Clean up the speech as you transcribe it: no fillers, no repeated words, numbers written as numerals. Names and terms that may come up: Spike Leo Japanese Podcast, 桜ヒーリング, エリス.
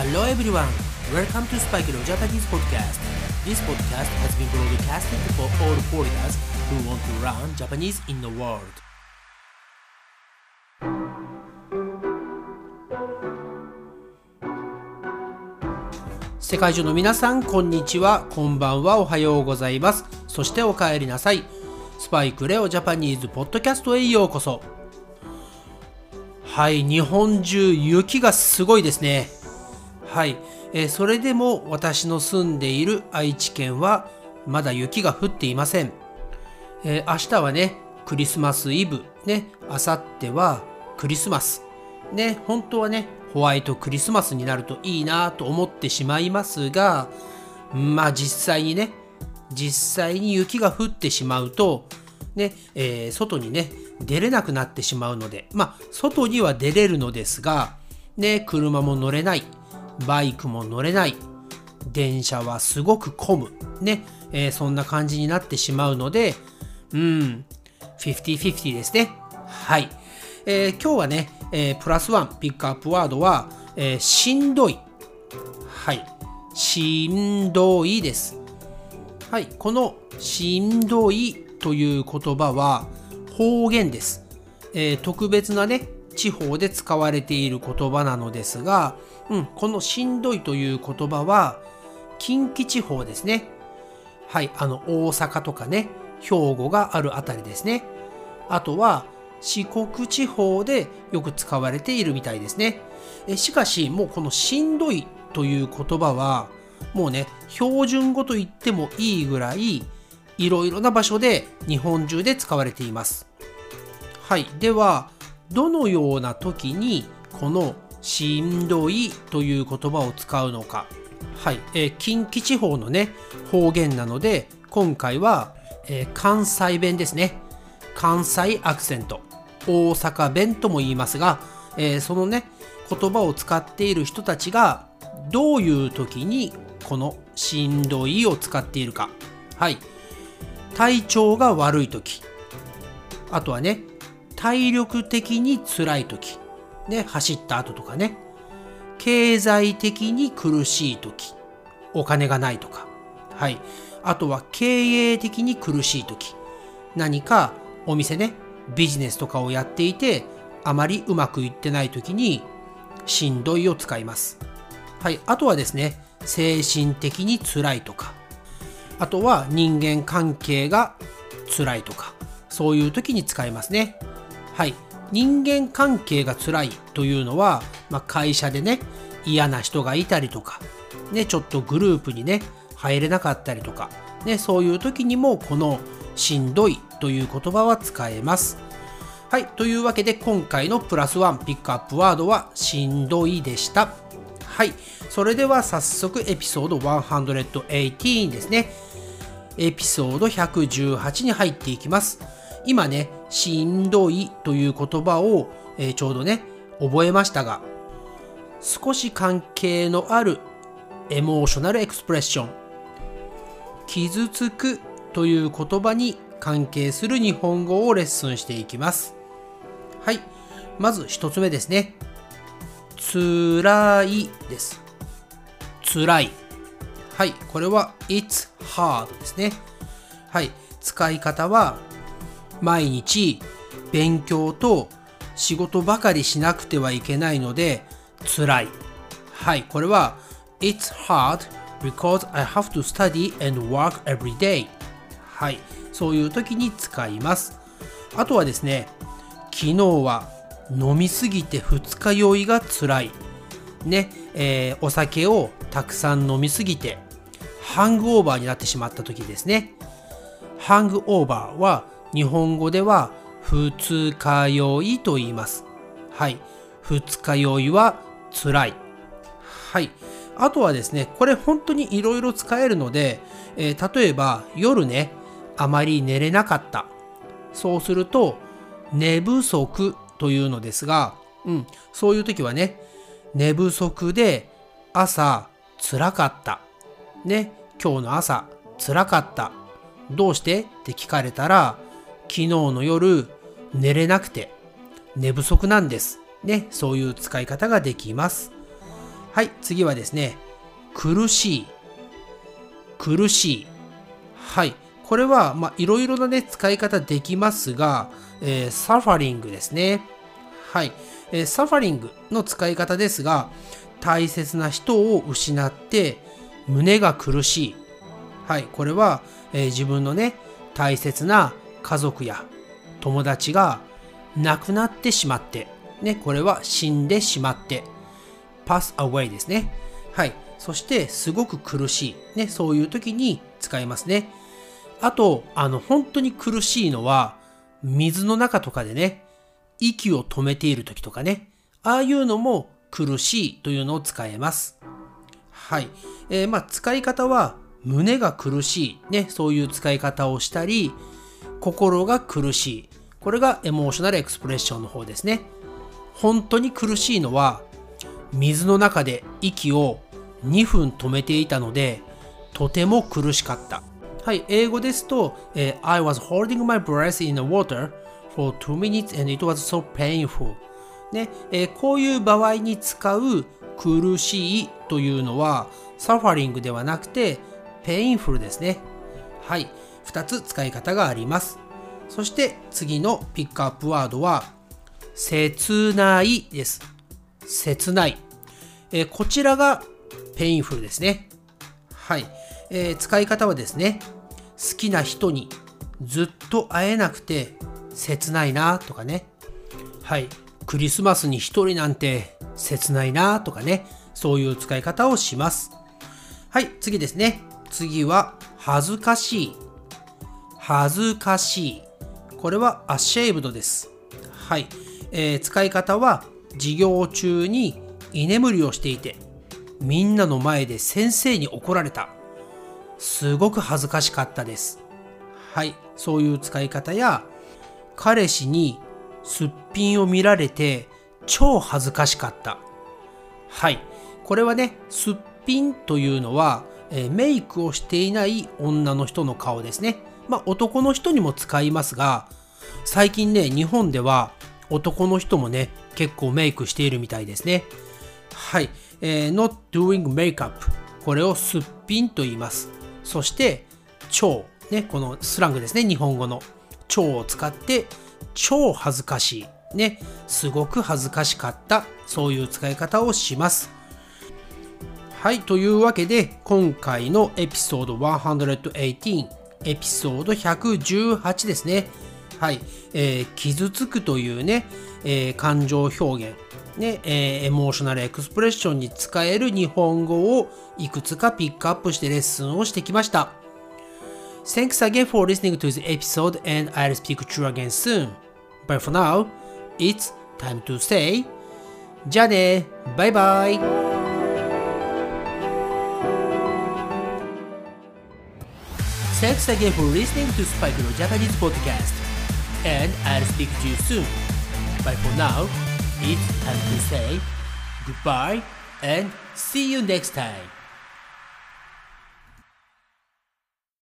Hello everyone, welcome to Spike Leo Japanese Podcast. This podcast has been broadcasted for all foreigners who want to learn Japanese in the world. 世界中の皆さん、こんにちは、こんばんは、おはようございます。そしてお帰りなさい。スパイクレオジャパニーズポッドキャストへようこそ。はい、日本中雪がすごいですね。はい、それでも私の住んでいる愛知県はまだ雪が降っていません。明日はね、クリスマスイブね、明後日はクリスマスね、本当はね、ホワイトクリスマスになるといいなと思ってしまいますが、まあ実際に雪が降ってしまうとね、外にね出れなくなってしまうので、まあ外には出れるのですがね、車も乗れない、バイクも乗れない、電車はすごく混むね、そんな感じになってしまうので、50/50 ですね。はい、今日はね、プラスワンピックアップワードは、しんどい。はい、しんどいです。はい、このしんどいという言葉は方言です。特別なね、地方で使われている言葉なのですが、このしんどいという言葉は近畿地方ですね。はい、大阪とかね、兵庫があるあたりですね。あとは四国地方でよく使われているみたいですね。しかし、もうこのしんどいという言葉はもうね、標準語と言ってもいいぐらいいろいろな場所で日本中で使われています。はい、ではどのような時にこのしんどいという言葉を使うのか。はい、近畿地方のね方言なので、今回は、関西弁ですね。関西アクセント、大阪弁とも言いますが、そのね言葉を使っている人たちがどういう時にこのしんどいを使っているか。はい、体調が悪い時、あとはね体力的に辛い時ね、走った後とかね、経済的に苦しい時、お金がないとか。はい、あとは経営的に苦しい時、何かお店ね、ビジネスとかをやっていてあまりうまくいってない時にしんどいを使います。はい、あとはですね、精神的に辛いとか、あとは人間関係が辛いとか、そういう時に使いますね。はい、人間関係が辛いというのは、まあ、会社でね嫌な人がいたりとか、ね、ちょっとグループにね入れなかったりとか、ね、そういう時にもこのしんどいという言葉は使えます。はい、というわけで今回のプラスワンピックアップワードはしんどいでした。はい、それでは早速エピソード118ですね。エピソード118に入っていきます。今ね、しんどいという言葉を、ちょうどね、覚えましたが、少し関係のあるエモーショナルエクスプレッション、傷つくという言葉に関係する日本語をレッスンしていきます。はい、まず一つ目ですね。つらいです。つらい。はい、これは It's hard ですね。はい、使い方は毎日勉強と仕事ばかりしなくてはいけないのでつらい。はい、これは It's hard because I have to study and work every day。はい、そういう時に使います。あとはですね、昨日は飲みすぎて二日酔いがつらい。ね、お酒をたくさん飲みすぎてハングオーバーになってしまった時ですね。ハングオーバーは日本語では二日酔いと言います。はい、二日酔いはつらい。はい、あとはですね、これ本当にいろいろ使えるので、例えば夜ね、あまり寝れなかった。そうすると寝不足というのですが、そういう時はね、寝不足で朝つらかった。ね、今日の朝つらかった。どうしてって聞かれたら、昨日の夜寝れなくて寝不足なんです。ね、そういう使い方ができます。はい、次はですね、苦しい。苦しい。はい。これは、いろいろなね、使い方できますが、サファリングですね。はい。サファリングの使い方ですが、大切な人を失って、胸が苦しい。はい。これは、自分のね、大切な家族や友達が亡くなってしまって、ね、これは死んでしまって、pass away ですね。はい。そして、すごく苦しい。ね、そういう時に使いますね。あと、本当に苦しいのは、水の中とかでね、息を止めている時とかね、ああいうのも苦しいというのを使えます。はい。使い方は、胸が苦しい。ね、そういう使い方をしたり、心が苦しい。これがエモーショナルエクスプレッションの方ですね。本当に苦しいのは、水の中で息を2分止めていたので、とても苦しかった。はい、英語ですと、I was holding my breath in the water for 2 minutes and it was so painful。ね、こういう場合に使う苦しいというのは、サファリングではなくて、painful ですね。はい、2つ使い方があります。そして次のピックアップワードは、切ないです。切ない。こちらがpainfulですね。はい。使い方はですね、好きな人にずっと会えなくて切ないなとかね。はい。クリスマスに一人なんて切ないなとかね。そういう使い方をします。はい。次ですね。次は恥ずかしい。恥ずかしい。これはashamedです。はい。使い方は授業中に居眠りをしていて、みんなの前で先生に怒られた。すごく恥ずかしかったです。はい。そういう使い方や、彼氏にすっぴんを見られて超恥ずかしかった。はい。これはね、すっぴんというのは、メイクをしていない女の人の顔ですね。男の人にも使いますが、最近ね、日本では男の人もね、結構メイクしているみたいですね。はい。not doing makeup。これをすっぴんと言います。そして、超。ね、このスラングですね。日本語の超を使って、超恥ずかしい。ね、すごく恥ずかしかった。そういう使い方をします。はい。というわけで、今回のエピソード118、エピソード118ですね。はい。傷つくというね、感情表現。ね、エモーショナルエクスプレッションに使える日本語をいくつかピックアップしてレッスンをしてきました。Thanks again for listening to this episode and I'll speak to you again soon. But for now, it's time to say じゃあね、バイバイ。Thanks again for listening to Spike Leo Japanese Podcast. And I'll speak to you soon. But for now, it's time to say goodbye and see you next time.